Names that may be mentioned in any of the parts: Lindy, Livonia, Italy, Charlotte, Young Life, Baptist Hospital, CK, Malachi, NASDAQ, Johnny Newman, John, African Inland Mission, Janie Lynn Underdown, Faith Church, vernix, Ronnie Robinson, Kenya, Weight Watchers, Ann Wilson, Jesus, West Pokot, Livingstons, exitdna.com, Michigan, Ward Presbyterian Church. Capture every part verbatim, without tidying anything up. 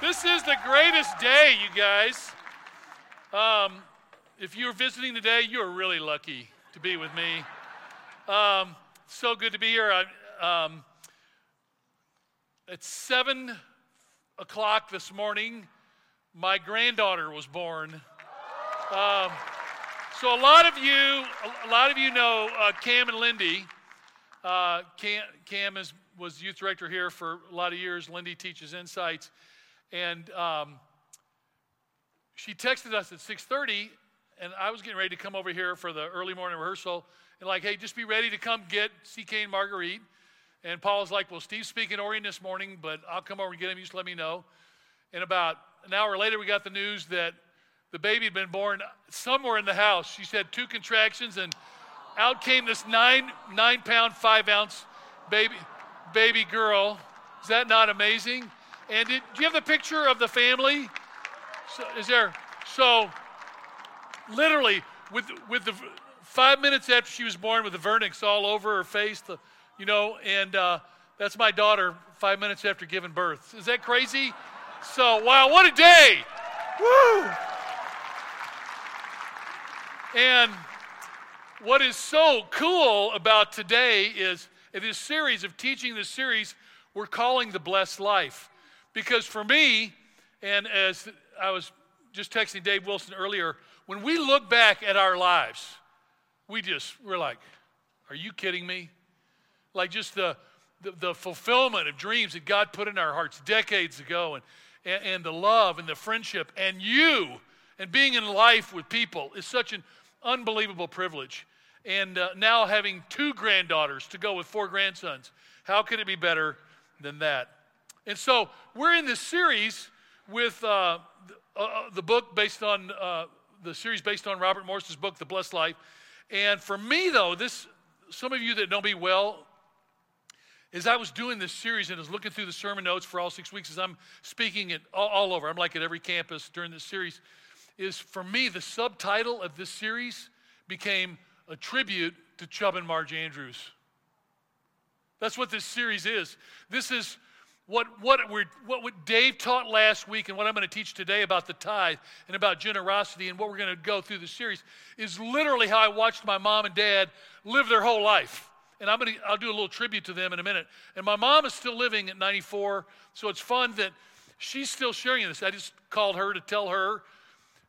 This is the greatest day, you guys. Um, if you're visiting today, you're really lucky to be with me. Um, so good to be here. I, um, at seven o'clock this morning, my granddaughter was born. Um, so a lot of you, a lot of you know uh, Cam and Lindy. Uh, Cam, Cam is, was youth director here for a lot of years. Lindy teaches Insights. And um, she texted us at six thirty, and I was getting ready to come over here for the early morning rehearsal. And like, hey, just be ready to come get C K and Marguerite. And Paul's like, well, Steve's speaking to Orion this morning, but I'll come over and get him. You just let me know. And about an hour later, we got the news that the baby had been born somewhere in the house. She said two contractions, and out came this nine, nine-pound, five-ounce baby, baby girl. Is that not amazing? And did, do you have the picture of the family? So, is there? So, literally, with with the five minutes after she was born, with the vernix all over her face, the, you know, and uh, that's my daughter. Five minutes after giving birth, is that crazy? So, wow, what a day! Woo! And what is so cool about today is in this series of teaching. This series we're calling The Blessed Life. Because for me, and as I was just texting Dave Wilson earlier, when we look back at our lives, we just, we're like, are you kidding me? Like just the the, the fulfillment of dreams that God put in our hearts decades ago, and, and, and the love and the friendship and you, and being in life with people is such an unbelievable privilege. And uh, now having two granddaughters to go with four grandsons, how could it be better than that? And so we're in this series with uh, the, uh, the book based on, uh, the series based on Robert Morris's book, The Blessed Life. And for me, though, this, some of you that know me well, as I was doing this series and was looking through the sermon notes for all six weeks, as I'm speaking at all, all over, I'm like at every campus during this series, is for me, the subtitle of this series became a tribute to Chubb and Marge Andrews. That's what this series is. This is What what we what Dave taught last week, and what I'm going to teach today about the tithe and about generosity and what we're going to go through the series is literally how I watched my mom and dad live their whole life. And I'm going to I'll do a little tribute to them in a minute. And my mom is still living at ninety-four, so it's fun that she's still sharing this. I just called her to tell her,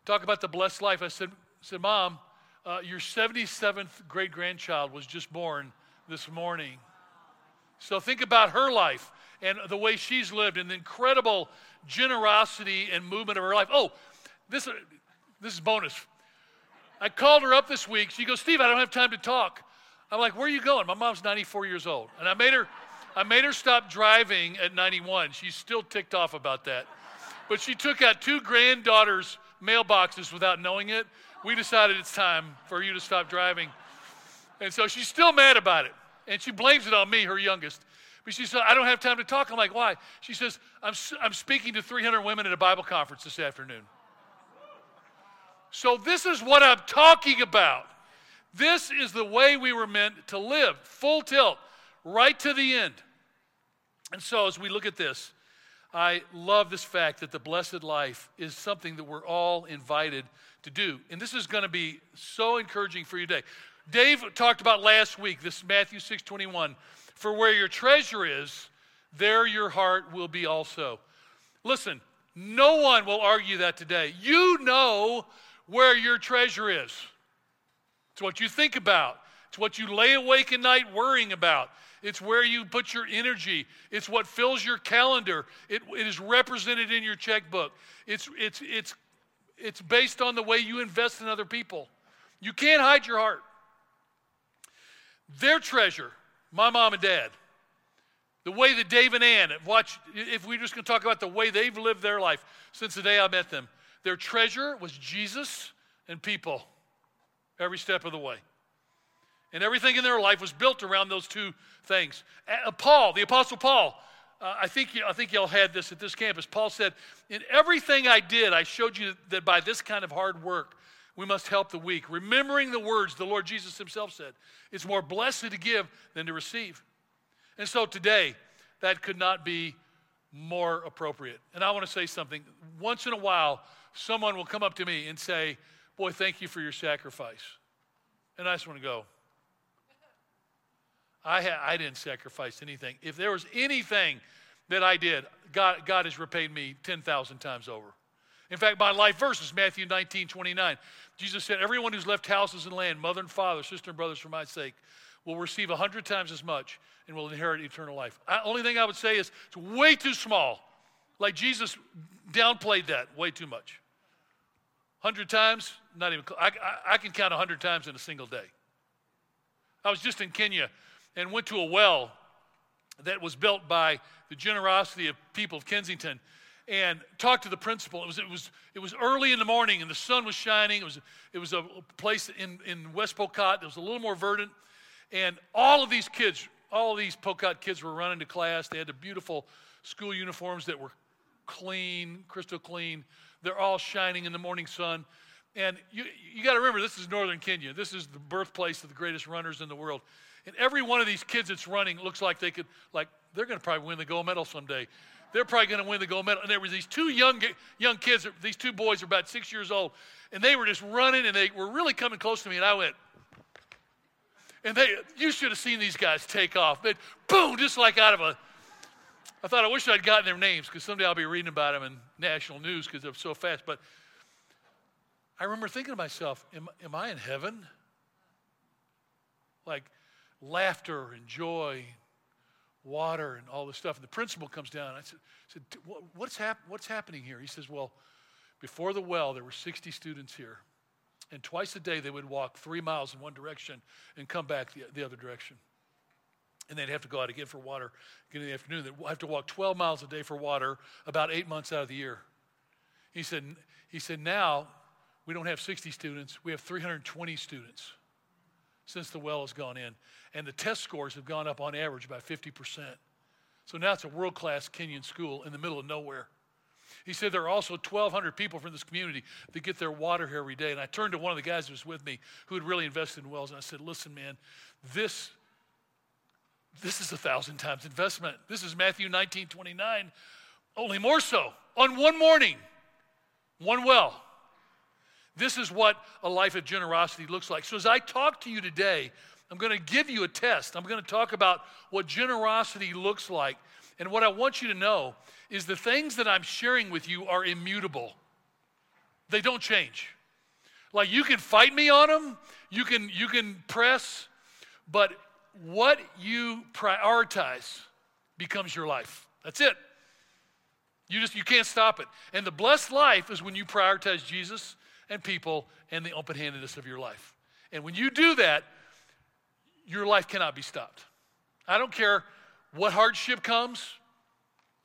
talk about the blessed life. I said said Mom, uh, your seventy-seventh great grandchild was just born this morning. So think about her life and the way she's lived and the incredible generosity and movement of her life. Oh, this, this is bonus. I called her up this week. She goes, Steve, I don't have time to talk. I'm like, where are you going? My mom's ninety-four years old. And I made her I made her stop driving at ninety-one. She's still ticked off about that. But she took out two granddaughters' mailboxes without knowing it. We decided it's time for you to stop driving. And so she's still mad about it. And she blames it on me, her youngest. But she said, I don't have time to talk. I'm like, why? She says, I'm I'm speaking to three hundred women at a Bible conference this afternoon. So this is what I'm talking about. This is the way we were meant to live, full tilt, right to the end. And so as we look at this, I love this fact that the blessed life is something that we're all invited to do. And this is going to be so encouraging for you today. Dave talked about last week, this Matthew six twenty-one. For where your treasure is, there your heart will be also. Listen, no one will argue that today. You know where your treasure is. It's what you think about. It's what you lay awake at night worrying about. It's where you put your energy. It's what fills your calendar. It, it is represented in your checkbook. It's, it's, it's, it's based on the way you invest in other people. You can't hide your heart. Their treasure, my mom and dad, the way that Dave and Ann have watched, if we're just going to talk about the way they've lived their life since the day I met them, their treasure was Jesus and people every step of the way. And everything in their life was built around those two things. Uh, Paul, the Apostle Paul, uh, I think you, I think y'all had this at this campus. Paul said, in everything I did, I showed you that by this kind of hard work, we must help the weak. Remembering the words the Lord Jesus himself said, it's more blessed to give than to receive. And so today, that could not be more appropriate. And I want to say something. Once in a while, someone will come up to me and say, boy, thank you for your sacrifice. And I just want to go, I, ha- I didn't sacrifice anything. If there was anything that I did, God, God has repaid me ten thousand times over. In fact, my life verse is Matthew nineteen twenty-nine. Jesus said, everyone who's left houses and land, mother and father, sister and brothers for my sake, will receive a hundred times as much and will inherit eternal life. The only thing I would say is it's way too small. Like Jesus downplayed that way too much. Hundred times, not even close. I, I, I can count a hundred times in a single day. I was just in Kenya and went to a well that was built by the generosity of people of Kensington, and talked to the principal. It was it was it was early in the morning and the sun was shining. It was it was a place in, in West Pokot that was a little more verdant. And all of these kids, all of these Pokot kids were running to class. They had the beautiful school uniforms that were clean, crystal clean. They're all shining in the morning sun. And you you got to remember, this is northern Kenya. This is the birthplace of the greatest runners in the world. And every one of these kids that's running looks like they could, like they're going to probably win the gold medal someday. They're probably going to win the gold medal. And there were these two young young kids, these two boys are about six years old, and they were just running, and they were really coming close to me, and I went, and they, you should have seen these guys take off. But boom, just like out of a, I thought I wish I'd gotten their names because someday I'll be reading about them in national news because they're so fast. But I remember thinking to myself, am, am I in heaven? Like laughter and joy, water and all this stuff. And the principal comes down. I said, I said what's, hap- what's happening here? He says, well, before the well, there were sixty students here. And twice a day, they would walk three miles in one direction and come back the, the other direction. And they'd have to go out again for water again in the afternoon. They'd have to walk twelve miles a day for water about eight months out of the year. He said, He said, now we don't have sixty students. We have three hundred twenty students since the well has gone in. And the test scores have gone up on average by fifty percent. So now it's a world-class Kenyan school in the middle of nowhere. He said there are also twelve hundred people from this community that get their water here every day. And I turned to one of the guys who was with me who had really invested in wells, and I said, listen, man, this, this is a thousand times investment. This is Matthew nineteen twenty-nine, only more so, on one morning, one well. This is what a life of generosity looks like. So as I talk to you today, I'm going to give you a test. I'm going to talk about what generosity looks like. And what I want you to know is the things that I'm sharing with you are immutable. They don't change. Like you can fight me on them, you can, you can press, but what you prioritize becomes your life. That's it. You just, you can't stop it. And the blessed life is when you prioritize Jesus and people and the open-handedness of your life. And when you do that, your life cannot be stopped. I don't care what hardship comes,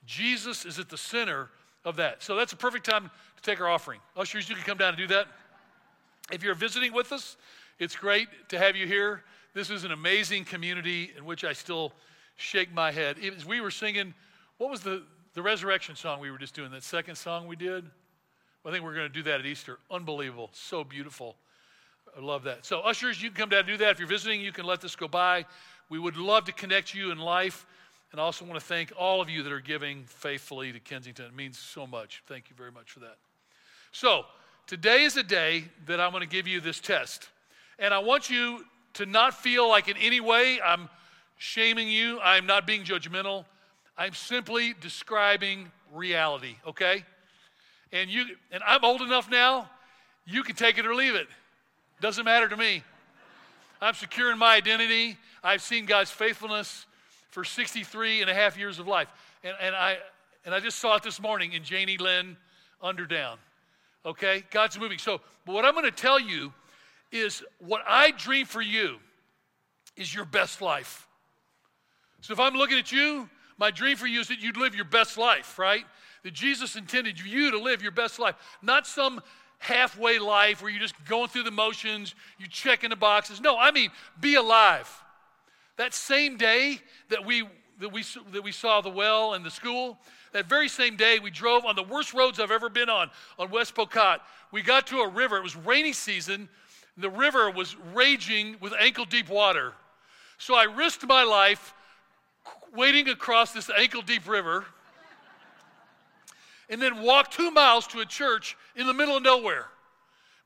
Jesus is at the center of that. So that's a perfect time to take our offering. Ushers, you can come down and do that. If you're visiting with us, it's great to have you here. This is an amazing community in which I still shake my head. As we were singing, what was the, the resurrection song we were just doing, that second song we did? Well, I think we're going to do that at Easter. Unbelievable, so beautiful. I love that. So ushers, you can come down and do that. If you're visiting, you can let this go by. We would love to connect you in life. And I also want to thank all of you that are giving faithfully to Kensington. It means so much. Thank you very much for that. So today is a day that I'm going to give you this test. And I want you to not feel like in any way I'm shaming you. I'm not being judgmental. I'm simply describing reality, okay? And you and I'm old enough now, you can take it or leave it. Doesn't matter to me. I'm secure in my identity. I've seen God's faithfulness for sixty-three and a half years of life. And, and, I, and I just saw it this morning in Janie Lynn Underdown. Okay? God's moving. So but what I'm going to tell you is what I dream for you is your best life. So if I'm looking at you, my dream for you is that you'd live your best life, right? That Jesus intended you to live your best life. Not some halfway life where you're just going through the motions, you checking the boxes. No, I mean, be alive. That same day that we that we that we saw the well and the school, that very same day we drove on the worst roads I've ever been on, on West Pokot. We got to a river. It was rainy season. The river was raging with ankle-deep water. So I risked my life wading across this ankle-deep river and then walked two miles to a church in the middle of nowhere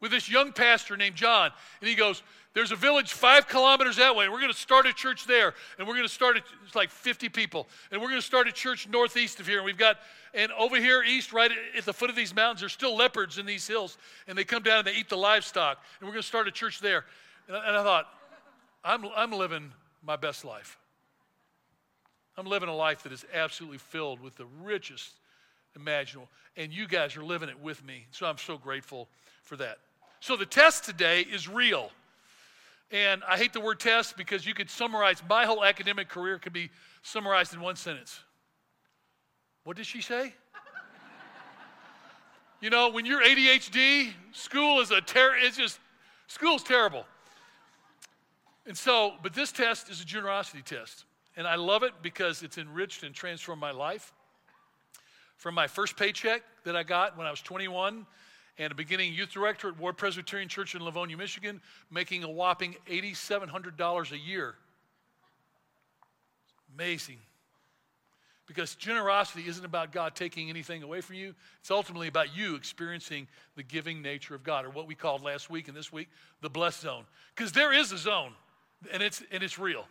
with this young pastor named John. And he goes, there's a village five kilometers that way. We're going to start a church there. And we're going to start, a, it's like fifty people. And we're going to start a church northeast of here. And we've got, and over here east, right at the foot of these mountains, there's still leopards in these hills. And they come down and they eat the livestock. And we're going to start a church there. And I, and I thought, I'm, I'm living my best life. I'm living a life that is absolutely filled with the richest imaginable. And you guys are living it with me. So I'm so grateful for that. So the test today is real. And I hate the word test because you could summarize, my whole academic career could be summarized in one sentence. What did she say? You know, when you're A D H D, school is a ter- it's just, school's terrible. And so, but this test is a generosity test. And I love it because it's enriched and transformed my life. From my first paycheck that I got when I was twenty-one, and a beginning youth director at Ward Presbyterian Church in Livonia, Michigan, making a whopping eight thousand seven hundred dollars a year. Amazing. Because generosity isn't about God taking anything away from you. It's ultimately about you experiencing the giving nature of God, or what we called last week and this week, the blessed zone. Because there is a zone, and it's and it's real.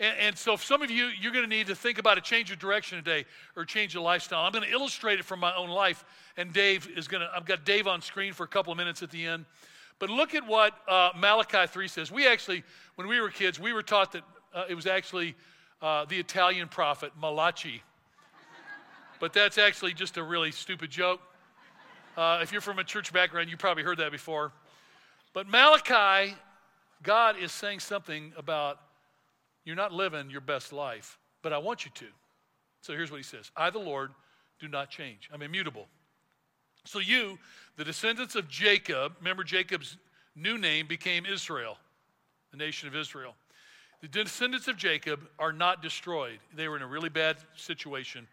And, and so some of you, you're going to need to think about a change of direction today or change of lifestyle. I'm going to illustrate it from my own life, and Dave is going to, I've got Dave on screen for a couple of minutes at the end. But look at what uh, Malachi three says. We actually, when we were kids, we were taught that uh, it was actually uh, the Italian prophet, Malachi. But that's actually just a really stupid joke. Uh, if you're from a church background, you probably heard that before. But Malachi, God is saying something about, you're not living your best life, but I want you to. So here's what he says. I, the Lord, do not change. I'm immutable. So you, the descendants of Jacob, remember Jacob's new name became Israel, the nation of Israel. The descendants of Jacob are not destroyed. They were in a really bad situation.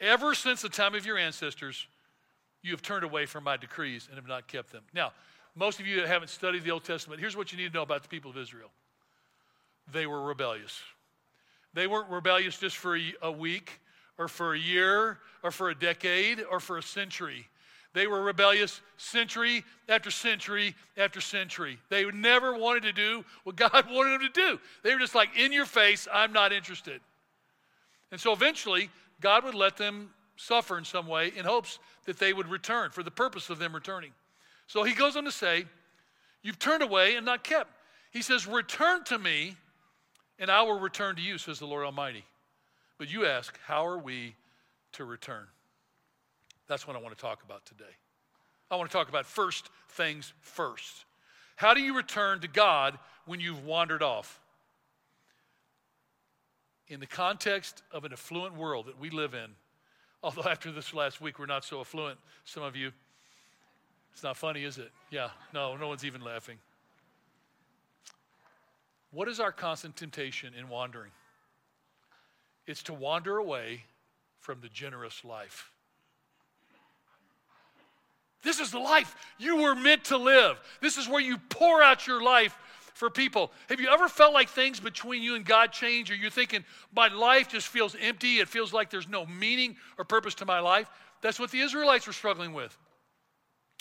Ever since the time of your ancestors, you have turned away from my decrees and have not kept them. Now, most of you that haven't studied the Old Testament, here's what you need to know about the people of Israel. They were rebellious. They weren't rebellious just for a week or for a year or for a decade or for a century. They were rebellious century after century after century. They never wanted to do what God wanted them to do. They were just like, in your face, I'm not interested. And so eventually, God would let them suffer in some way in hopes that they would return for the purpose of them returning. So he goes on to say, you've turned away and not kept. He says, return to me, and I will return to you, says the Lord Almighty. But you ask, how are we to return? That's what I want to talk about today. I want to talk about first things first. How do you return to God when you've wandered off? In the context of an affluent world that we live in, although after this last week, we're not so affluent, some of you. It's not funny, is it? Yeah, no, no one's even laughing. What is our constant temptation in wandering? It's to wander away from the generous life. This is the life you were meant to live. This is where you pour out your life for people. Have you ever felt like things between you and God change, or you're thinking, my life just feels empty, it feels like there's no meaning or purpose to my life? That's what the Israelites were struggling with.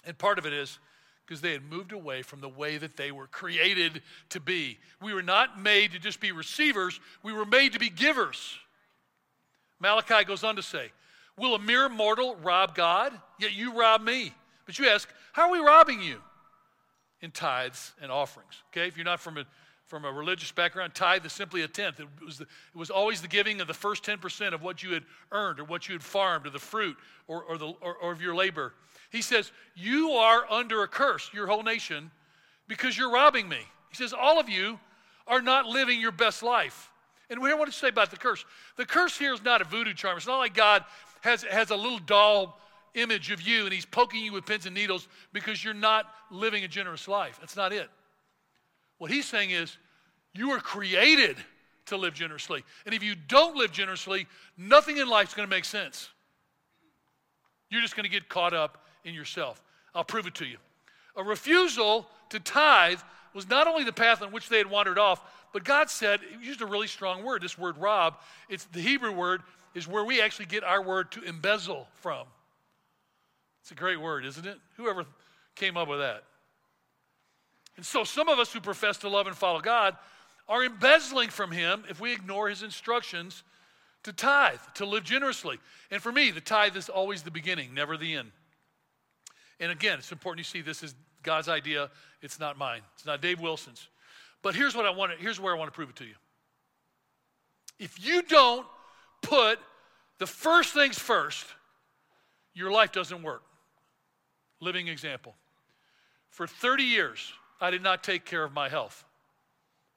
And part of it is, because they had moved away from the way that they were created to be. We were not made to just be receivers. We were made to be givers. Malachi goes on to say, will a mere mortal rob God? Yet you rob me. But you ask, how are we robbing you? In tithes and offerings. Okay, if you're not from a, from a religious background, tithe is simply a tenth. It was, the, it was always the giving of the first ten percent of what you had earned or what you had farmed or the fruit or, or, the, or, or of your labor. He says, you are under a curse, your whole nation, because you're robbing me. He says, all of you are not living your best life. And what I want to say about the curse, the curse here is not a voodoo charm. It's not like God has, has a little doll image of you and he's poking you with pins and needles because you're not living a generous life. That's not it. What he's saying is, you are created to live generously. And if you don't live generously, nothing in life's going to make sense. You're just going to get caught up in yourself. I'll prove it to you. A refusal to tithe was not only the path on which they had wandered off, but God said, he used a really strong word, this word rob. It's the Hebrew word, is where we actually get our word to embezzle from. It's a great word, isn't it? Whoever came up with that. And so some of us who profess to love and follow God are embezzling from him if we ignore his instructions to tithe, to live generously. And for me, the tithe is always the beginning, never the end. And again, it's important you see this is God's idea. It's not mine. It's not Dave Wilson's. But here's what I want to, here's where I want to prove it to you. If you don't put the first things first, your life doesn't work. Living example. For thirty years, I did not take care of my health.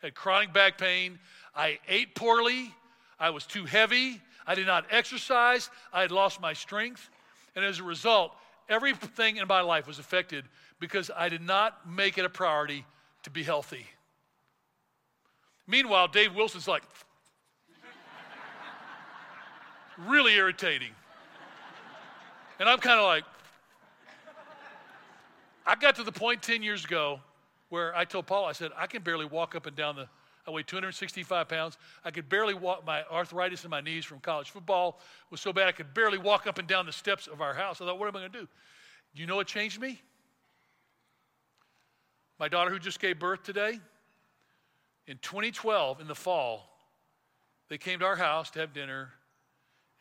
I had chronic back pain. I ate poorly. I was too heavy. I did not exercise. I had lost my strength. And as a result, everything in my life was affected because I did not make it a priority to be healthy. Meanwhile, Dave Wilson's like, really irritating. And I'm kind of like, I got to the point ten years ago where I told Paul, I said, I can barely walk up and down the, I weigh two hundred sixty-five pounds. I could barely walk, my arthritis in my knees from college football was so bad I could barely walk up and down the steps of our house. I thought, what am I going to do? You know what changed me? My daughter who just gave birth today, in twenty twelve, in the fall, they came to our house to have dinner,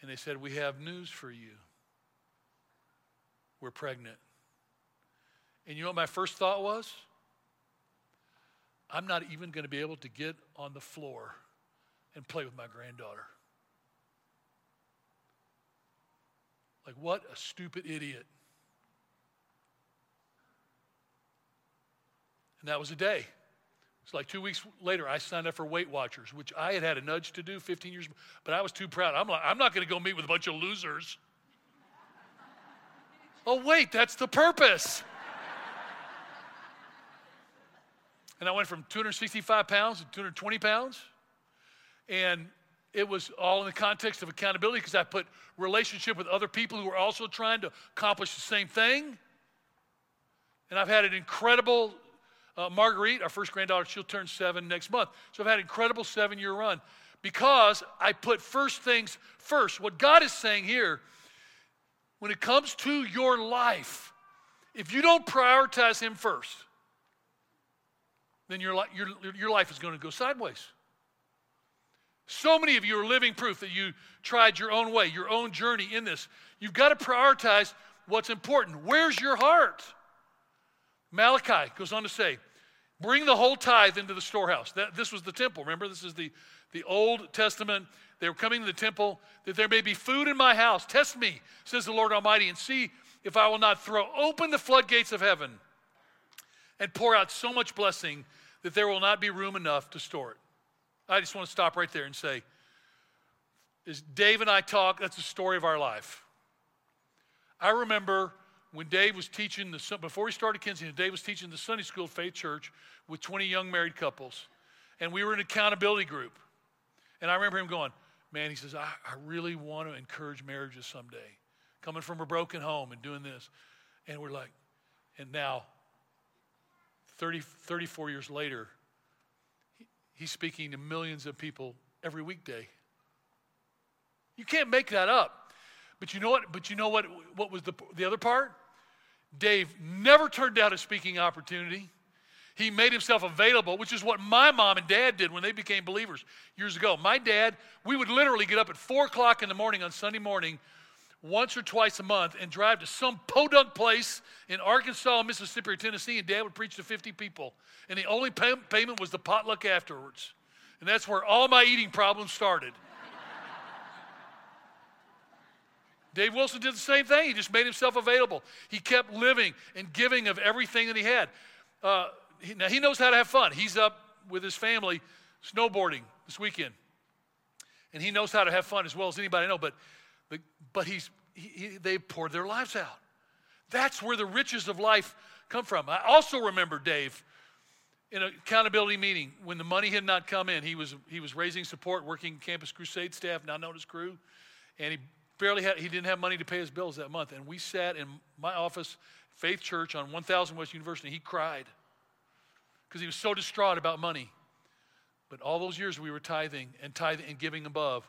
and they said, we have news for you. We're pregnant. And you know what my first thought was? I'm not even going to be able to get on the floor and play with my granddaughter. Like, what a stupid idiot. And that was a day. It's like two weeks later, I signed up for Weight Watchers, which I had had a nudge to do fifteen years, but I was too proud. I'm like, I'm not going to go meet with a bunch of losers. Oh, wait, that's the purpose. And I went from two hundred sixty-five pounds to two hundred twenty pounds. And it was all in the context of accountability because I put relationship with other people who were also trying to accomplish the same thing. And I've had an incredible, uh, Marguerite, our first granddaughter, she'll turn seven next month. So I've had an incredible seven-year run because I put first things first. What God is saying here, when it comes to your life, if you don't prioritize him first, then your, li- your, your life is going to go sideways. So many of you are living proof that you tried your own way, your own journey in this. You've got to prioritize what's important. Where's your heart? Malachi goes on to say, bring the whole tithe into the storehouse. That, this was the temple. Remember, this is the, the Old Testament. They were coming to the temple that there may be food in my house. Test me, says the Lord Almighty, and see if I will not throw open the floodgates of heaven and pour out so much blessing that there will not be room enough to store it. I just want to stop right there and say, as Dave and I talk, that's the story of our life. I remember when Dave was teaching, the before he started Kensington, Dave was teaching the Sunday School at Faith Church with twenty young married couples, and we were an accountability group. And I remember him going, man, he says, I, I really want to encourage marriages someday, coming from a broken home and doing this. And we're like, and now, thirty, thirty-four years later, he, he's speaking to millions of people every weekday. You can't make that up. But you know what? But you know what? What was the the other part? Dave never turned down a speaking opportunity. He made himself available, which is what my mom and dad did when they became believers years ago. My dad, we would literally get up at four o'clock in the morning on Sunday morning, once or twice a month, and drive to some podunk place in Arkansas, Mississippi, or Tennessee, and Dad would preach to fifty people. And the only pay- payment was the potluck afterwards. And that's where all my eating problems started. Dave Wilson did the same thing. He just made himself available. He kept living and giving of everything that he had. Uh, he, now, he knows how to have fun. He's up with his family snowboarding this weekend. And he knows how to have fun as well as anybody I know, but But he's he, they poured their lives out. That's where the riches of life come from. I also remember Dave in an accountability meeting when the money had not come in. He was he was raising support, working Campus Crusade staff, now known as Crew, and he barely had he didn't have money to pay his bills that month. And we sat in my office, Faith Church on one thousand West University. He cried because he was so distraught about money. But all those years we were tithing and tithing and giving above.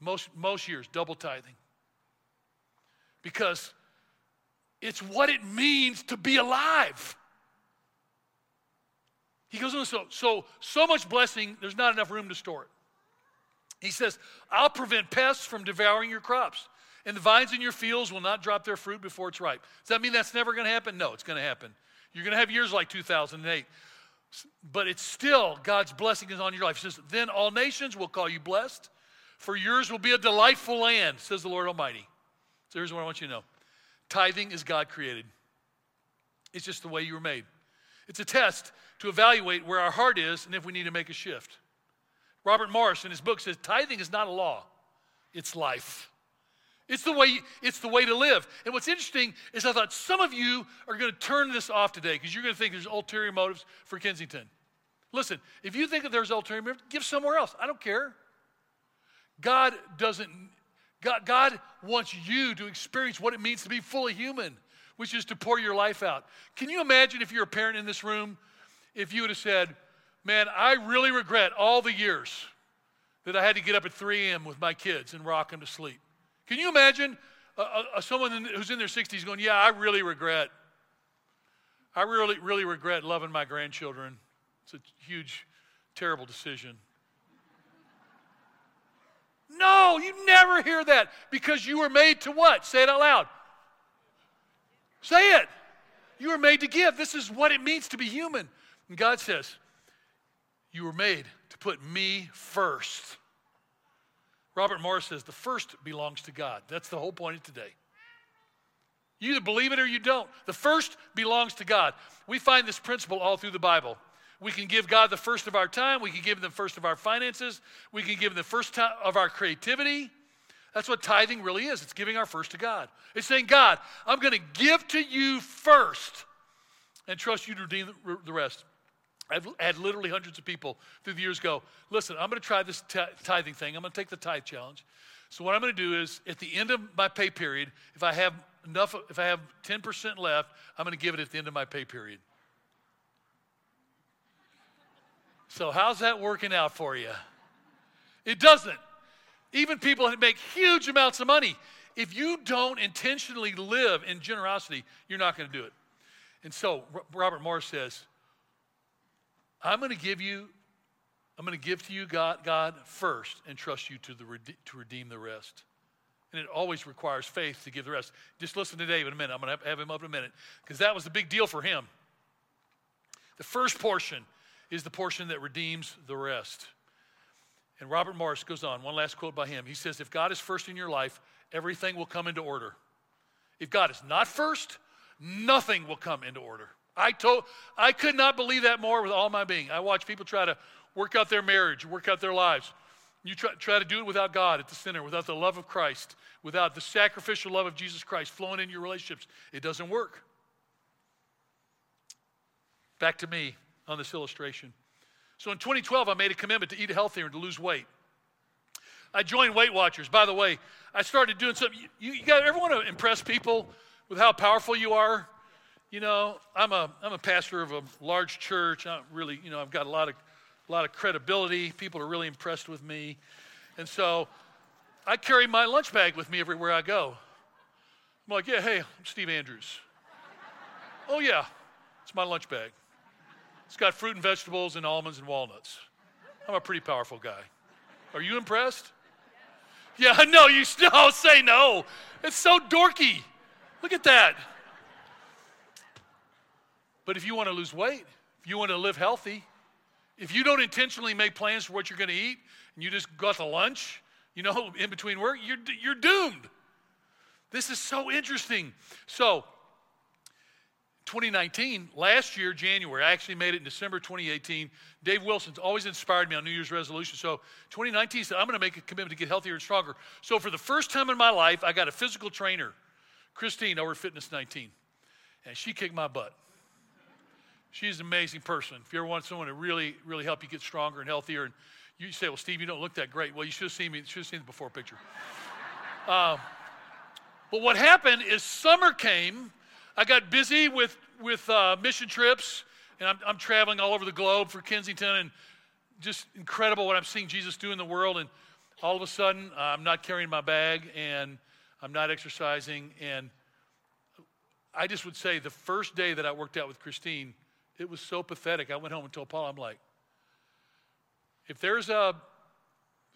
Most most years, double tithing. Because It's what it means to be alive. He goes on, so, so, so much blessing, there's not enough room to store it. He says, I'll prevent pests from devouring your crops, and the vines in your fields will not drop their fruit before it's ripe. Does that mean that's never going to happen? No, it's going to happen. You're going to have years like two thousand eight. But it's still, God's blessing is on your life. He says, then all nations will call you blessed, for yours will be a delightful land, says the Lord Almighty. So here's what I want you to know. Tithing is God created. It's just the way you were made. It's a test to evaluate where our heart is and if we need to make a shift. Robert Morris in his book says, tithing is not a law, it's life. It's the way, it's the way to live. And what's interesting is I thought some of you are gonna turn this off today because you're gonna think there's ulterior motives for Kensington. Listen, if you think that there's ulterior motives, give somewhere else, I don't care. God doesn't, God, God wants you to experience what it means to be fully human, which is to pour your life out. Can you imagine if you're a parent in this room, if you would have said, man, I really regret all the years that I had to get up at three a.m. with my kids and rock them to sleep. Can you imagine uh, uh, someone who's in their sixties going, yeah, I really regret, I really, really regret loving my grandchildren. It's a huge, terrible decision. No, you never hear that because you were made to what? Say it out loud. Say it. You were made to give. This is what it means to be human. And God says, you were made to put me first. Robert Morris says, the first belongs to God. That's the whole point of today. You either believe it or you don't. The first belongs to God. We find this principle all through the Bible. We can give God the first of our time. We can give him the first of our finances. We can give him the first of our creativity. That's what tithing really is. It's giving our first to God. It's saying, God, I'm going to give to you first and trust you to redeem the rest. I've had literally hundreds of people through the years go, listen, I'm going to try this t- tithing thing. I'm going to take the tithe challenge. So what I'm going to do is at the end of my pay period, if I have enough, if I have ten percent left, I'm going to give it at the end of my pay period. So how's that working out for you? It doesn't. Even people that make huge amounts of money, if you don't intentionally live in generosity, you're not going to do it. And so Robert Morris says, I'm going to give you, I'm going to give to you God, God first and trust you to, the, to redeem the rest. And it always requires faith to give the rest. Just listen to Dave in a minute. I'm going to have him up in a minute because that was the big deal for him. The first portion is the portion that redeems the rest. And Robert Morris goes on, one last quote by him. He says, if God is first in your life, everything will come into order. If God is not first, nothing will come into order. I told, I could not believe that more with all my being. I watch people try to work out their marriage, work out their lives. You try, try to do it without God at the center, without the love of Christ, without the sacrificial love of Jesus Christ flowing in your relationships. It doesn't work. Back to me on this illustration. So in twenty twelve, I made a commitment to eat healthier and to lose weight. I joined Weight Watchers. By the way, I started doing something. You, you guys ever want to impress people with how powerful you are? You know, I'm a I'm a pastor of a large church. I really, you know, I've got a lot of a lot of credibility. People are really impressed with me, and so I carry my lunch bag with me everywhere I go. I'm like, yeah, hey, I'm Steve Andrews. Oh yeah, it's my lunch bag. It's got fruit and vegetables and almonds and walnuts. I'm a pretty powerful guy. Are you impressed? Yeah, I know you still say no. It's so dorky. Look at that. But if you want to lose weight, if you want to live healthy, if you don't intentionally make plans for what you're going to eat and you just go out to lunch, you know, in between work, you're you're doomed. This is so interesting. So twenty nineteen, last year, January, I actually made it in December twenty eighteen. Dave Wilson's always inspired me on New Year's resolution. So twenty nineteen, he said, I'm going to make a commitment to get healthier and stronger. So for the first time in my life, I got a physical trainer, Christine, over at Fitness nineteen, and she kicked my butt. She's an amazing person. If you ever want someone to really, really help you get stronger and healthier, and you say, well, Steve, you don't look that great. Well, you should have seen me. You should have seen the before picture. um, but what happened is summer came. I got busy with, with uh, mission trips, and I'm, I'm traveling all over the globe for Kensington, and just incredible what I'm seeing Jesus do in the world. And all of a sudden, I'm not carrying my bag, and I'm not exercising, and I just would say the first day that I worked out with Christine, it was so pathetic. I went home and told Paul, I'm like, if there's a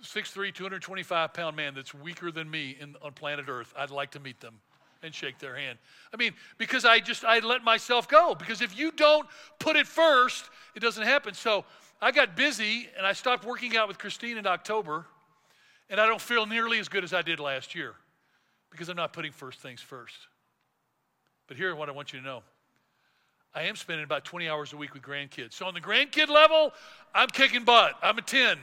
six three, two twenty-five pound man that's weaker than me in, on planet Earth, I'd like to meet them and shake their hand. I mean, because I just, I let myself go. Because if you don't put it first, it doesn't happen. So I got busy and I stopped working out with Christine in October, and I don't feel nearly as good as I did last year because I'm not putting first things first. But here's what I want you to know. I am spending about twenty hours a week with grandkids. So on the grandkid level, I'm kicking butt. I'm a ten.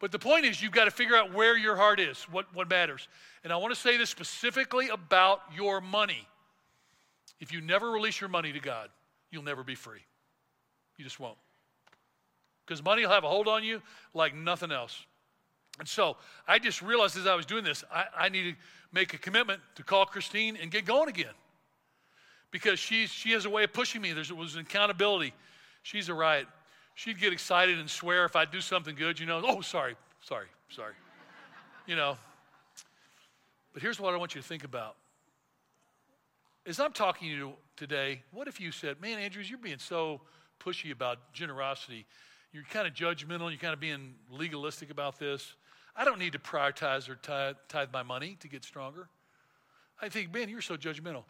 But the point is, you've got to figure out where your heart is, what, what matters. And I want to say this specifically about your money. If you never release your money to God, you'll never be free. You just won't. Because money will have a hold on you like nothing else. And so I just realized as I was doing this, I, I need to make a commitment to call Christine and get going again. Because she's, she has a way of pushing me. There was an accountability. She's a riot. She'd get excited and swear if I do something good, you know, oh, sorry, sorry, sorry, you know. But here's what I want you to think about. As I'm talking to you today, what if you said, man, Andrews, you're being so pushy about generosity. You're kind of judgmental. You're kind of being legalistic about this. I don't need to prioritize or tithe, tithe my money to get stronger. I think, man, you're so judgmental.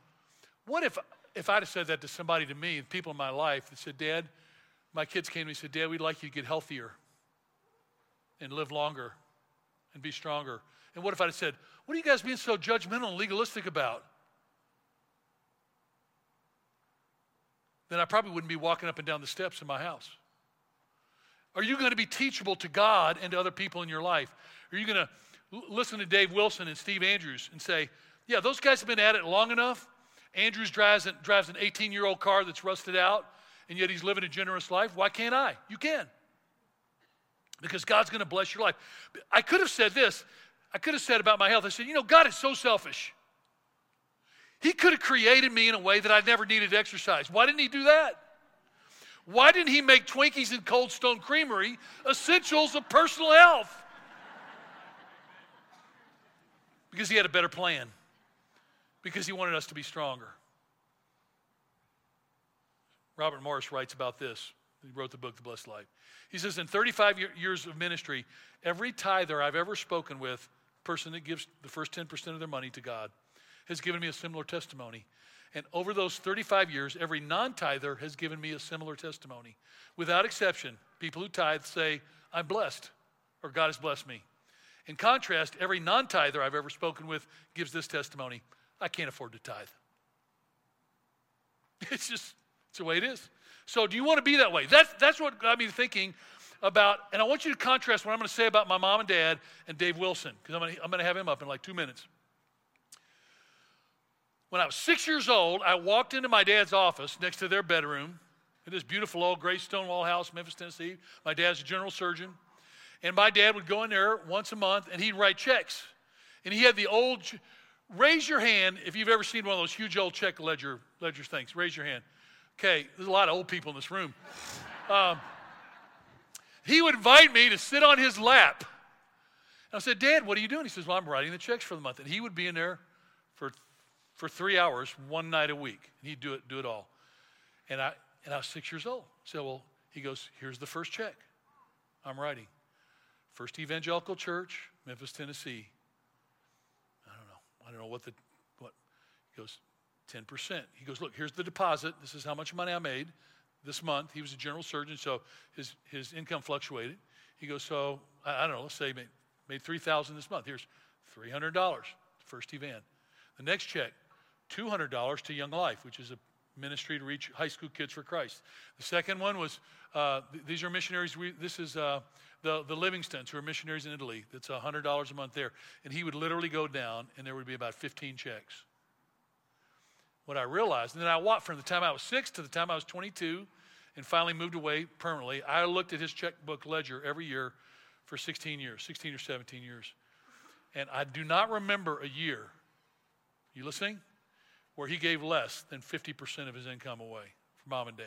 What if if I'd have said that to somebody, to me, and people in my life that said, Dad, my kids came to me and said, Dad, we'd like you to get healthier and live longer and be stronger. And what if I'd have said, what are you guys being so judgmental and legalistic about? Then I probably wouldn't be walking up and down the steps in my house. Are you going to be teachable to God and to other people in your life? Are you going to l- listen to Dave Wilson and Steve Andrews and say, yeah, those guys have been at it long enough. Andrews drives an eighteen-year-old car that's rusted out, and yet he's living a generous life. Why can't I? You can. Because God's going to bless your life. I could have said this. I could have said about my health. I said, you know, God is so selfish. He could have created me in a way that I never needed to exercise. Why didn't he do that? Why didn't he make Twinkies and Cold Stone Creamery essentials of personal health? Because he had a better plan. Because he wanted us to be stronger. Robert Morris writes about this. He wrote the book, The Blessed Life. He says, in thirty-five years of ministry, every tither I've ever spoken with, person that gives the first ten percent of their money to God, has given me a similar testimony. And over those thirty-five years, every non-tither has given me a similar testimony. Without exception, people who tithe say, I'm blessed, or God has blessed me. In contrast, every non-tither I've ever spoken with gives this testimony. I can't afford to tithe. It's just, it's the way it is. So do you want to be that way? That's, that's what got me thinking about, and I want you to contrast what I'm going to say about my mom and dad and Dave Wilson, because I'm going to, I'm going to have him up in like two minutes. When I was six years old, I walked into my dad's office next to their bedroom in this beautiful old gray stone wall house, Memphis, Tennessee. My dad's a general surgeon, and my dad would go in there once a month, and he'd write checks, and he had the old... Raise your hand if you've ever seen one of those huge old check ledger ledger things. Raise your hand. Okay, there's a lot of old people in this room. Um, he would invite me to sit on his lap. And I said, Dad, what are you doing? He says, well, I'm writing the checks for the month. And he would be in there for for three hours, one night a week. And he'd do it, do it all. And I and I was six years old. So, well, he goes, here's the first check I'm writing. First Evangelical Church, Memphis, Tennessee. I don't know what the, what, he goes, ten percent. He goes, look, here's the deposit. This is how much money I made this month. He was a general surgeon, so his, his income fluctuated. He goes, so, I, I don't know, let's say he made, made three thousand dollars this month. Here's three hundred dollars, first Evan. The next check, two hundred dollars to Young Life, which is a ministry to reach high school kids for Christ. The second one was, uh, th- these are missionaries, we, this is uh, the, the Livingstons, who are missionaries in Italy. That's one hundred dollars a month there. And he would literally go down, and there would be about fifteen checks. What I realized, and then I walked from the time I was six to the time I was twenty-two, and finally moved away permanently. I looked at his checkbook ledger every year for sixteen years, sixteen or seventeen years. And I do not remember a year, you listening, where he gave less than fifty percent of his income away for mom and dad.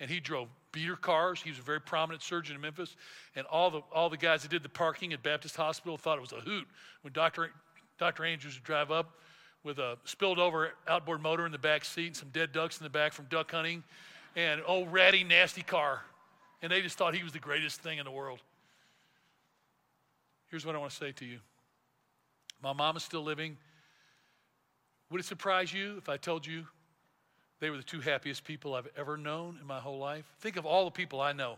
And he drove beater cars. He was a very prominent surgeon in Memphis. And all the all the guys that did the parking at Baptist Hospital thought it was a hoot when Doctor Doctor Andrews would drive up with a spilled over outboard motor in the back seat and some dead ducks in the back from duck hunting and an old ratty, nasty car. And they just thought he was the greatest thing in the world. Here's what I want to say to you. My mom is still living. Would it surprise you if I told you they were the two happiest people I've ever known in my whole life? Think of all the people I know.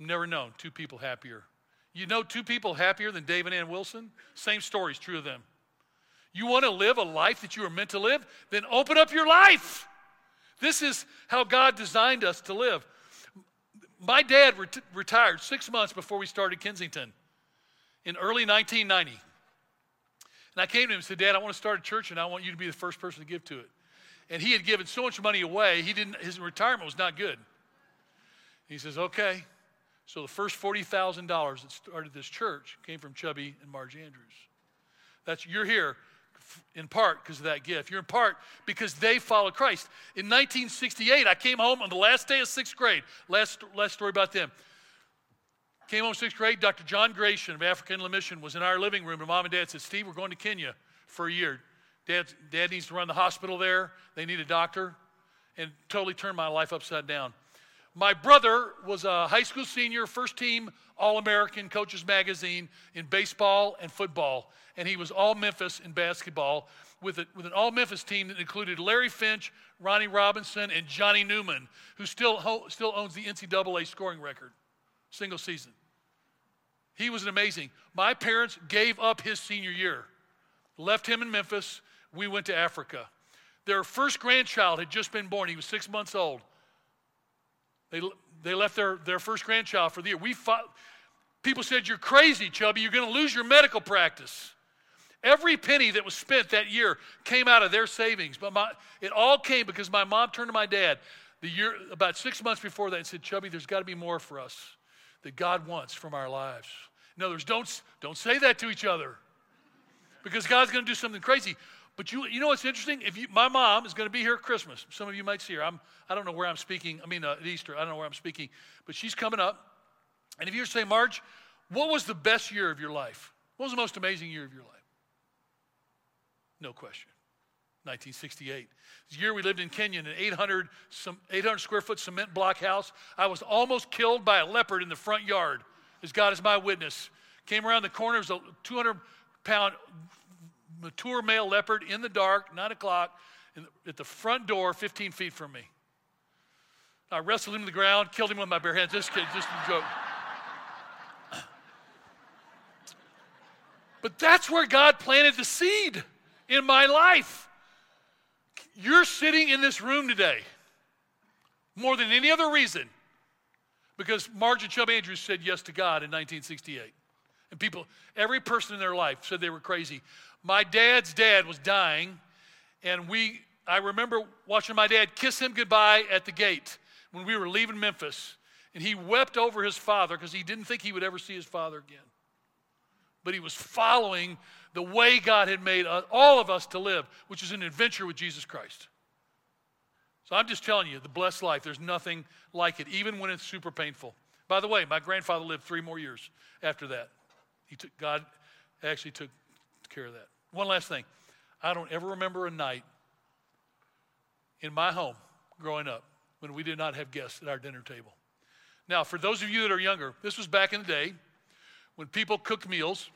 I've never known two people happier. You know two people happier than Dave and Ann Wilson? Same story is true of them. You want to live a life that you are meant to live? Then open up your life. This is how God designed us to live. My dad ret- retired six months before we started Kensington in early nineteen ninety. And I came to him and said, "Dad, I want to start a church and I want you to be the first person to give to it." And he had given so much money away, he didn't. His retirement was not good. He says, "Okay." So the first forty thousand dollars that started this church came from Chubby and Marge Andrews. That's, you're here in part because of that gift. You're in part because they followed Christ. In nineteen sixty-eight, I came home on the last day of sixth grade. Last, last story about them. Came home sixth grade, Doctor John Gratian of African Inland Mission was in our living room, and Mom and Dad said, "Steve, we're going to Kenya for a year. Dad, Dad needs to run the hospital there. They need a doctor." And totally turned my life upside down. My brother was a high school senior, first team All-American Coaches Magazine in baseball and football. And he was All-Memphis in basketball with, a, with an All-Memphis team that included Larry Finch, Ronnie Robinson, and Johnny Newman, who still, ho- still owns the N C double A scoring record, single season. He was an amazing. My parents gave up his senior year, left him in Memphis. We went to Africa. Their first grandchild had just been born. He was six months old. They they left their, their first grandchild for the year. We fought. People said, "You're crazy, Chubby. You're going to lose your medical practice." Every penny that was spent that year came out of their savings. But my, it all came because my mom turned to my dad the year about six months before that and said, "Chubby, there's got to be more for us that God wants from our lives." In other words, don't, don't say that to each other because God's going to do something crazy. But you, you know what's interesting? If you, my mom is going to be here at Christmas. Some of you might see her. I'm, I don't know where I'm speaking. I mean, uh, at Easter, I don't know where I'm speaking. But she's coming up. And if you were to say, "Marge, what was the best year of your life? What was the most amazing year of your life?" No question. nineteen sixty-eight. The year we lived in Kenya in an eight hundred, some eight hundred square foot cement block house. I was almost killed by a leopard in the front yard, as God is my witness. Came around the corner. It was a two hundred pound mature male leopard in the dark, nine o'clock, at the front door, fifteen feet from me. I wrestled him to the ground, killed him with my bare hands. Just kidding, just a joke. But that's where God planted the seed in my life. You're sitting in this room today more than any other reason because Marge and Chubb Andrews said yes to God in nineteen sixty-eight. And people, every person in their life said they were crazy. My dad's dad was dying, and we I remember watching my dad kiss him goodbye at the gate when we were leaving Memphis, and he wept over his father because he didn't think he would ever see his father again. But he was following the way God had made us, all of us to live, which is an adventure with Jesus Christ. So I'm just telling you, the blessed life, there's nothing like it, even when it's super painful. By the way, my grandfather lived three more years after that. He took God actually took care of that. One last thing. I don't ever remember a night in my home growing up when we did not have guests at our dinner table. Now, for those of you that are younger, this was back in the day when people cooked meals,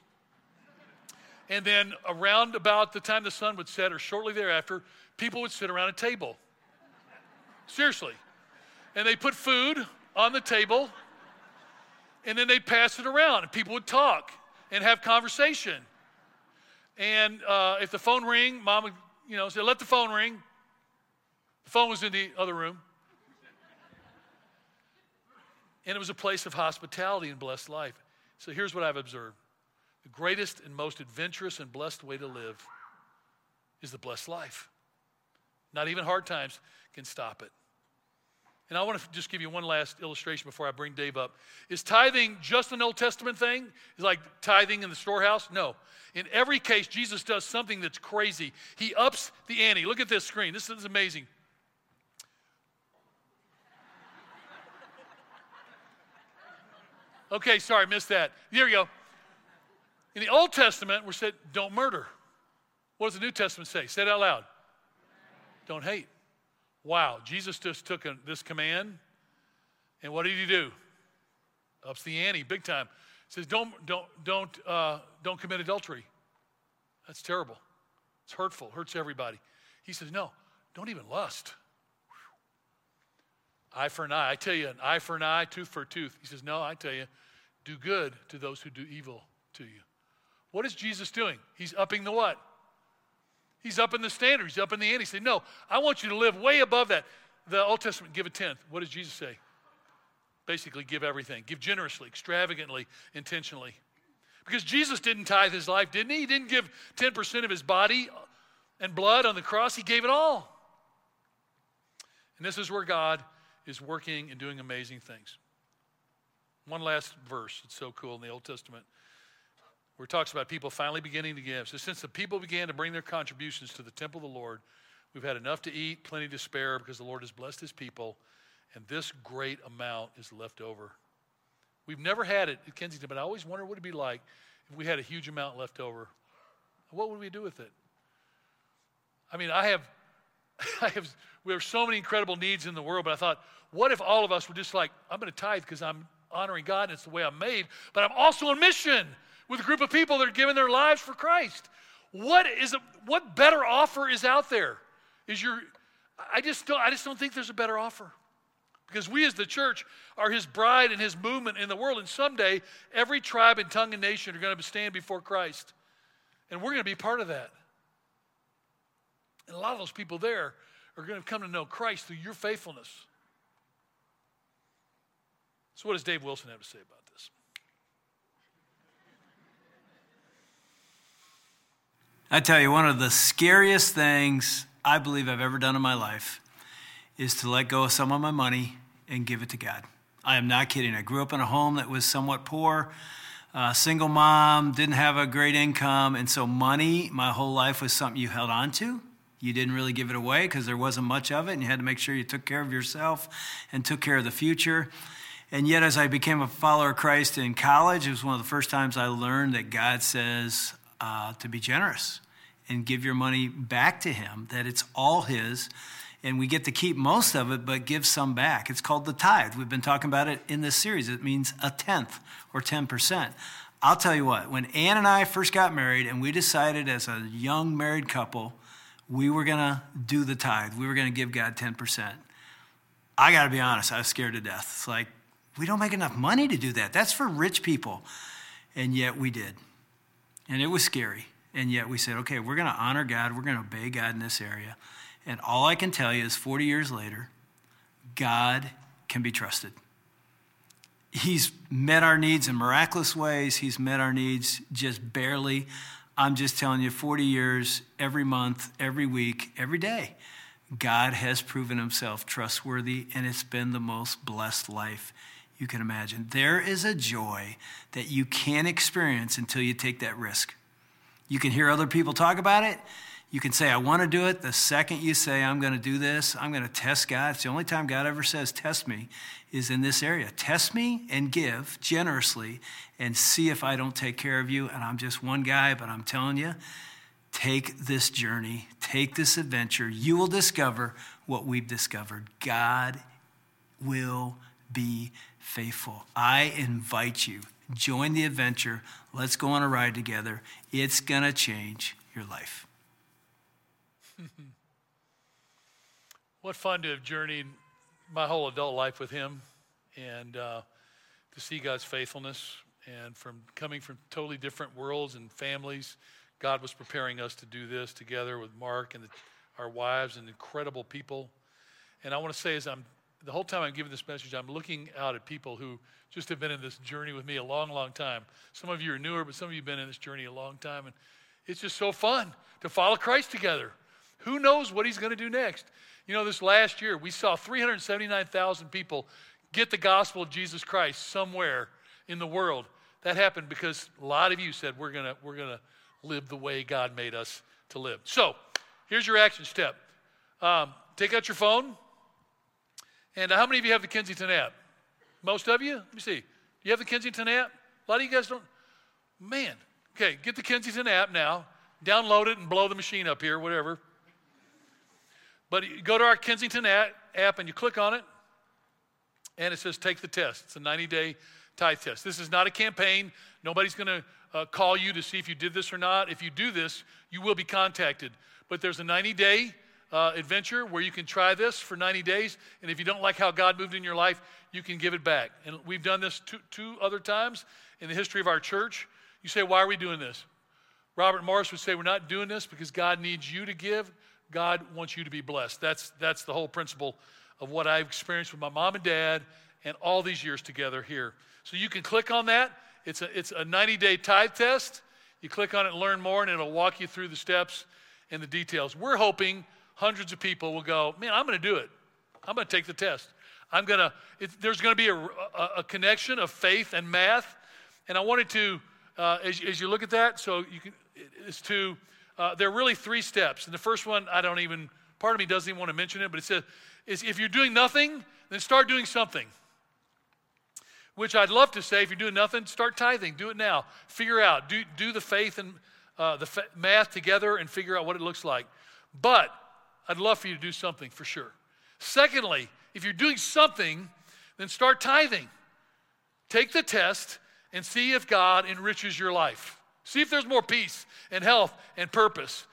and then around about the time the sun would set or shortly thereafter, people would sit around a table. Seriously. And they put food on the table, and then they'd pass it around, and people would talk and have conversation. And uh, if the phone rang, Mom would, you know, say, "Let the phone ring." The phone was in the other room. And it was a place of hospitality and blessed life. So here's what I've observed. The greatest and most adventurous and blessed way to live is the blessed life. Not even hard times can stop it. And I want to just give you one last illustration before I bring Dave up. Is tithing just an Old Testament thing? Is like tithing in the storehouse? No. In every case, Jesus does something that's crazy. He ups the ante. Look at this screen. This is amazing. Okay, sorry, missed that. There you go. In the Old Testament, we're said, don't murder. What does the New Testament say? Say it out loud. Don't hate. Wow, Jesus just took a, this command, and what did he do? Ups the ante, big time. He says, don't, don't, don't, uh, don't commit adultery. That's terrible. It's hurtful. Hurts everybody. He says, no, don't even lust. Eye for an eye. I tell you, an eye for an eye, tooth for a tooth. He says, no, I tell you, do good to those who do evil to you. What is Jesus doing? He's upping the what? He's upping the standard. He's upping the ante. He said, no, I want you to live way above that. The Old Testament, give a tenth. What does Jesus say? Basically, give everything. Give generously, extravagantly, intentionally. Because Jesus didn't tithe his life, didn't he? He didn't give ten percent of his body and blood on the cross. He gave it all. And this is where God is working and doing amazing things. One last verse. It's so cool in the Old Testament, where it talks about people finally beginning to give. So since the people began to bring their contributions to the temple of the Lord, we've had enough to eat, plenty to spare, because the Lord has blessed his people, and this great amount is left over. We've never had it at Kensington, but I always wondered what it would be like if we had a huge amount left over. What would we do with it? I mean, I have, I have, we have so many incredible needs in the world, but I thought, what if all of us were just like, I'm going to tithe because I'm honoring God and it's the way I'm made, but I'm also on mission with a group of people that are giving their lives for Christ. What is a, what better offer is out there? Is your, I just don't, I just don't think there's a better offer. Because we as the church are his bride and his movement in the world. And someday, every tribe and tongue and nation are going to stand before Christ. And we're going to be part of that. And a lot of those people there are going to come to know Christ through your faithfulness. So what does Dave Wilson have to say about this? I tell you, one of the scariest things I believe I've ever done in my life is to let go of some of my money and give it to God. I am not kidding. I grew up in a home that was somewhat poor, uh, single mom, didn't have a great income, and so money, my whole life, was something you held on to. You didn't really give it away because there wasn't much of it, and you had to make sure you took care of yourself and took care of the future. And yet, as I became a follower of Christ in college, it was one of the first times I learned that God says uh, to be generous and give your money back to him, that it's all his. And we get to keep most of it, but give some back. It's called the tithe. We've been talking about it in this series. It means a tenth or ten percent. I'll tell you what, when Ann and I first got married and we decided as a young married couple, we were going to do the tithe. We were going to give God ten percent. I got to be honest, I was scared to death. It's like, we don't make enough money to do that. That's for rich people. And yet we did. And it was scary. And yet we said, okay, we're going to honor God. We're going to obey God in this area. And all I can tell you is forty years later, God can be trusted. He's met our needs in miraculous ways. He's met our needs just barely. I'm just telling you, forty years, every month, every week, every day, God has proven himself trustworthy, and it's been the most blessed life you can imagine. There is a joy that you can't experience until you take that risk. You can hear other people talk about it. You can say, I want to do it. The second you say, I'm going to do this, I'm going to test God. It's the only time God ever says, test me, is in this area. Test me and give generously and see if I don't take care of you. And I'm just one guy, but I'm telling you, take this journey, take this adventure. You will discover what we've discovered. God will be faithful. I invite you, join the adventure. Let's go on a ride together. It's going to change your life. What fun to have journeyed my whole adult life with him and uh, to see God's faithfulness. And from coming from totally different worlds and families, God was preparing us to do this together with Mark and the, our wives and incredible people. And I want to say, as I'm the whole time I'm giving this message, I'm looking out at people who just have been in this journey with me a long, long time. Some of you are newer, but some of you have been in this journey a long time. And it's just so fun to follow Christ together. Who knows what he's going to do next? You know, this last year, we saw three hundred seventy-nine thousand people get the gospel of Jesus Christ somewhere in the world. That happened because a lot of you said, we're going to we're gonna live the way God made us to live. So here's your action step. Um, take out your phone. And how many of you have the Kensington app? Most of you? Let me see. Do you have the Kensington app? A lot of you guys don't. Man. Okay, get the Kensington app now. Download it and blow the machine up here, whatever. But you go to our Kensington app and you click on it, and it says take the test. It's a ninety-day tithe test. This is not a campaign. Nobody's going to uh, call you to see if you did this or not. If you do this, you will be contacted. But there's a ninety-day uh, adventure where you can try this for ninety days, and if you don't like how God moved in your life, you can give it back. And we've done this two, two other times in the history of our church. You say, why are we doing this? Robert Morris would say, we're not doing this because God needs you to give. God wants you to be blessed. That's, that's the whole principle of what I've experienced with my mom and dad and all these years together here. So you can click on that. It's a, it's a ninety-day tithe test. You click on it, learn more, and it'll walk you through the steps and the details. We're hoping hundreds of people will go, man, I'm going to do it. I'm going to take the test. I'm going to, there's going to be a, a, a connection of faith and math. And I wanted to, uh, as, as you look at that, so you can, it's to, uh, there are really three steps. And the first one, I don't even, part of me doesn't even want to mention it, but it says, is if you're doing nothing, then start doing something. Which I'd love to say, if you're doing nothing, start tithing. Do it now. Figure out. Do do the faith and uh, the fa- math together and figure out what it looks like. But I'd love for you to do something for sure. Secondly, if you're doing something, then start tithing. Take the test and see if God enriches your life. See if there's more peace and health and purpose.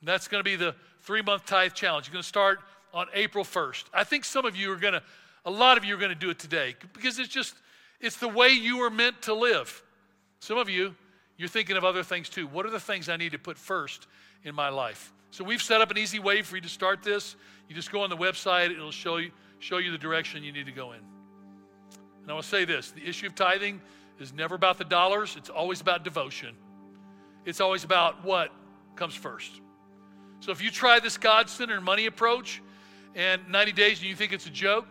And that's going to be the three-month tithe challenge. You're going to start on April first. I think some of you are going to, a lot of you are going to do it today because it's just, it's the way you were meant to live. Some of you, you're thinking of other things too. What are the things I need to put first in my life? So we've set up an easy way for you to start this. You just go on the website. It'll show you, show you the direction you need to go in. And I will say this, the issue of tithing is never about the dollars. It's always about devotion. It's always about what comes first. So if you try this God-centered money approach and ninety days and you think it's a joke,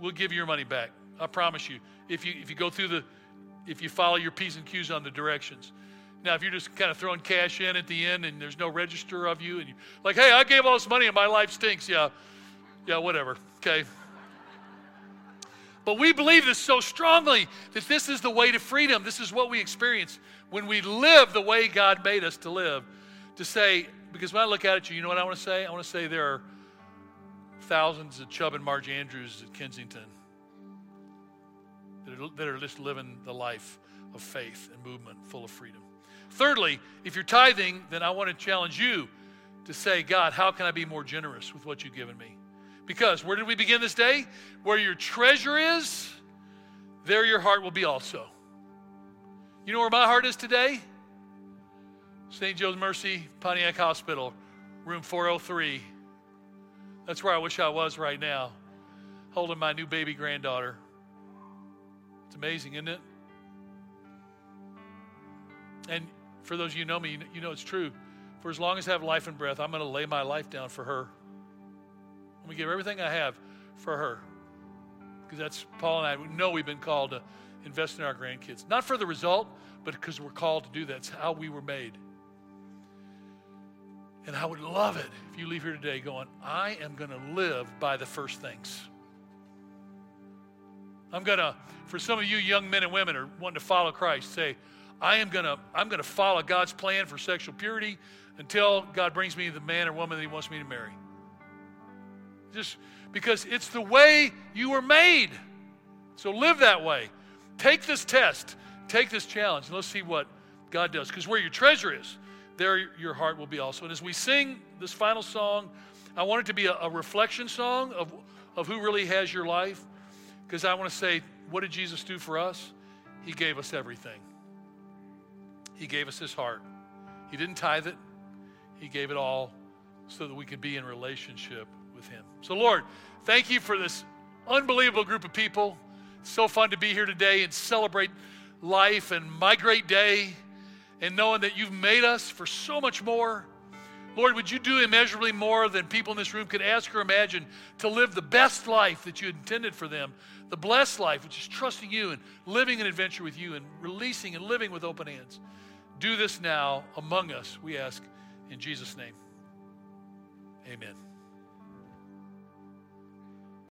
we'll give you your money back. I promise you. If you if you go through the, if you follow your P's and Q's on the directions. Now, if you're just kind of throwing cash in at the end and there's no register of you and you're like, hey, I gave all this money and my life stinks. Yeah, yeah, whatever, okay. But we believe this so strongly that this is the way to freedom. This is what we experience when we live the way God made us to live. To say, because when I look at you, you know what I want to say? I want to say there are thousands of Chubb and Marge Andrews at Kensington that are, that are just living the life of faith and movement full of freedom. Thirdly, if you're tithing, then I want to challenge you to say, God, how can I be more generous with what you've given me? Because where did we begin this day? Where your treasure is, there your heart will be also. You know where my heart is today? Saint Joe's Mercy, Pontiac Hospital, room four oh three. That's where I wish I was right now, holding my new baby granddaughter. It's amazing, isn't it? And for those of you who know me, you know it's true. For as long as I have life and breath, I'm going to lay my life down for her. I'm going to give everything I have for her. Because that's, Paul and I know we've been called to invest in our grandkids. Not for the result, but because we're called to do that. It's how we were made. And I would love it if you leave here today going, I am going to live by the first things. I'm going to, for some of you young men and women who are wanting to follow Christ, say, I am going to, I'm going to follow God's plan for sexual purity until God brings me the man or woman that he wants me to marry. Just because it's the way you were made. So live that way. Take this test. Take this challenge. And let's see what God does. Because where your treasure is, there your heart will be also. And as we sing this final song, I want it to be a, a reflection song of, of who really has your life, because I want to say, what did Jesus do for us? He gave us everything. He gave us his heart. He didn't tithe it. He gave it all so that we could be in relationship with him. So Lord, thank you for this unbelievable group of people. It's so fun to be here today and celebrate life and my great day. And knowing that you've made us for so much more. Lord, would you do immeasurably more than people in this room could ask or imagine to live the best life that you intended for them, the blessed life, which is trusting you and living an adventure with you and releasing and living with open hands. Do this now among us, we ask in Jesus' name. Amen.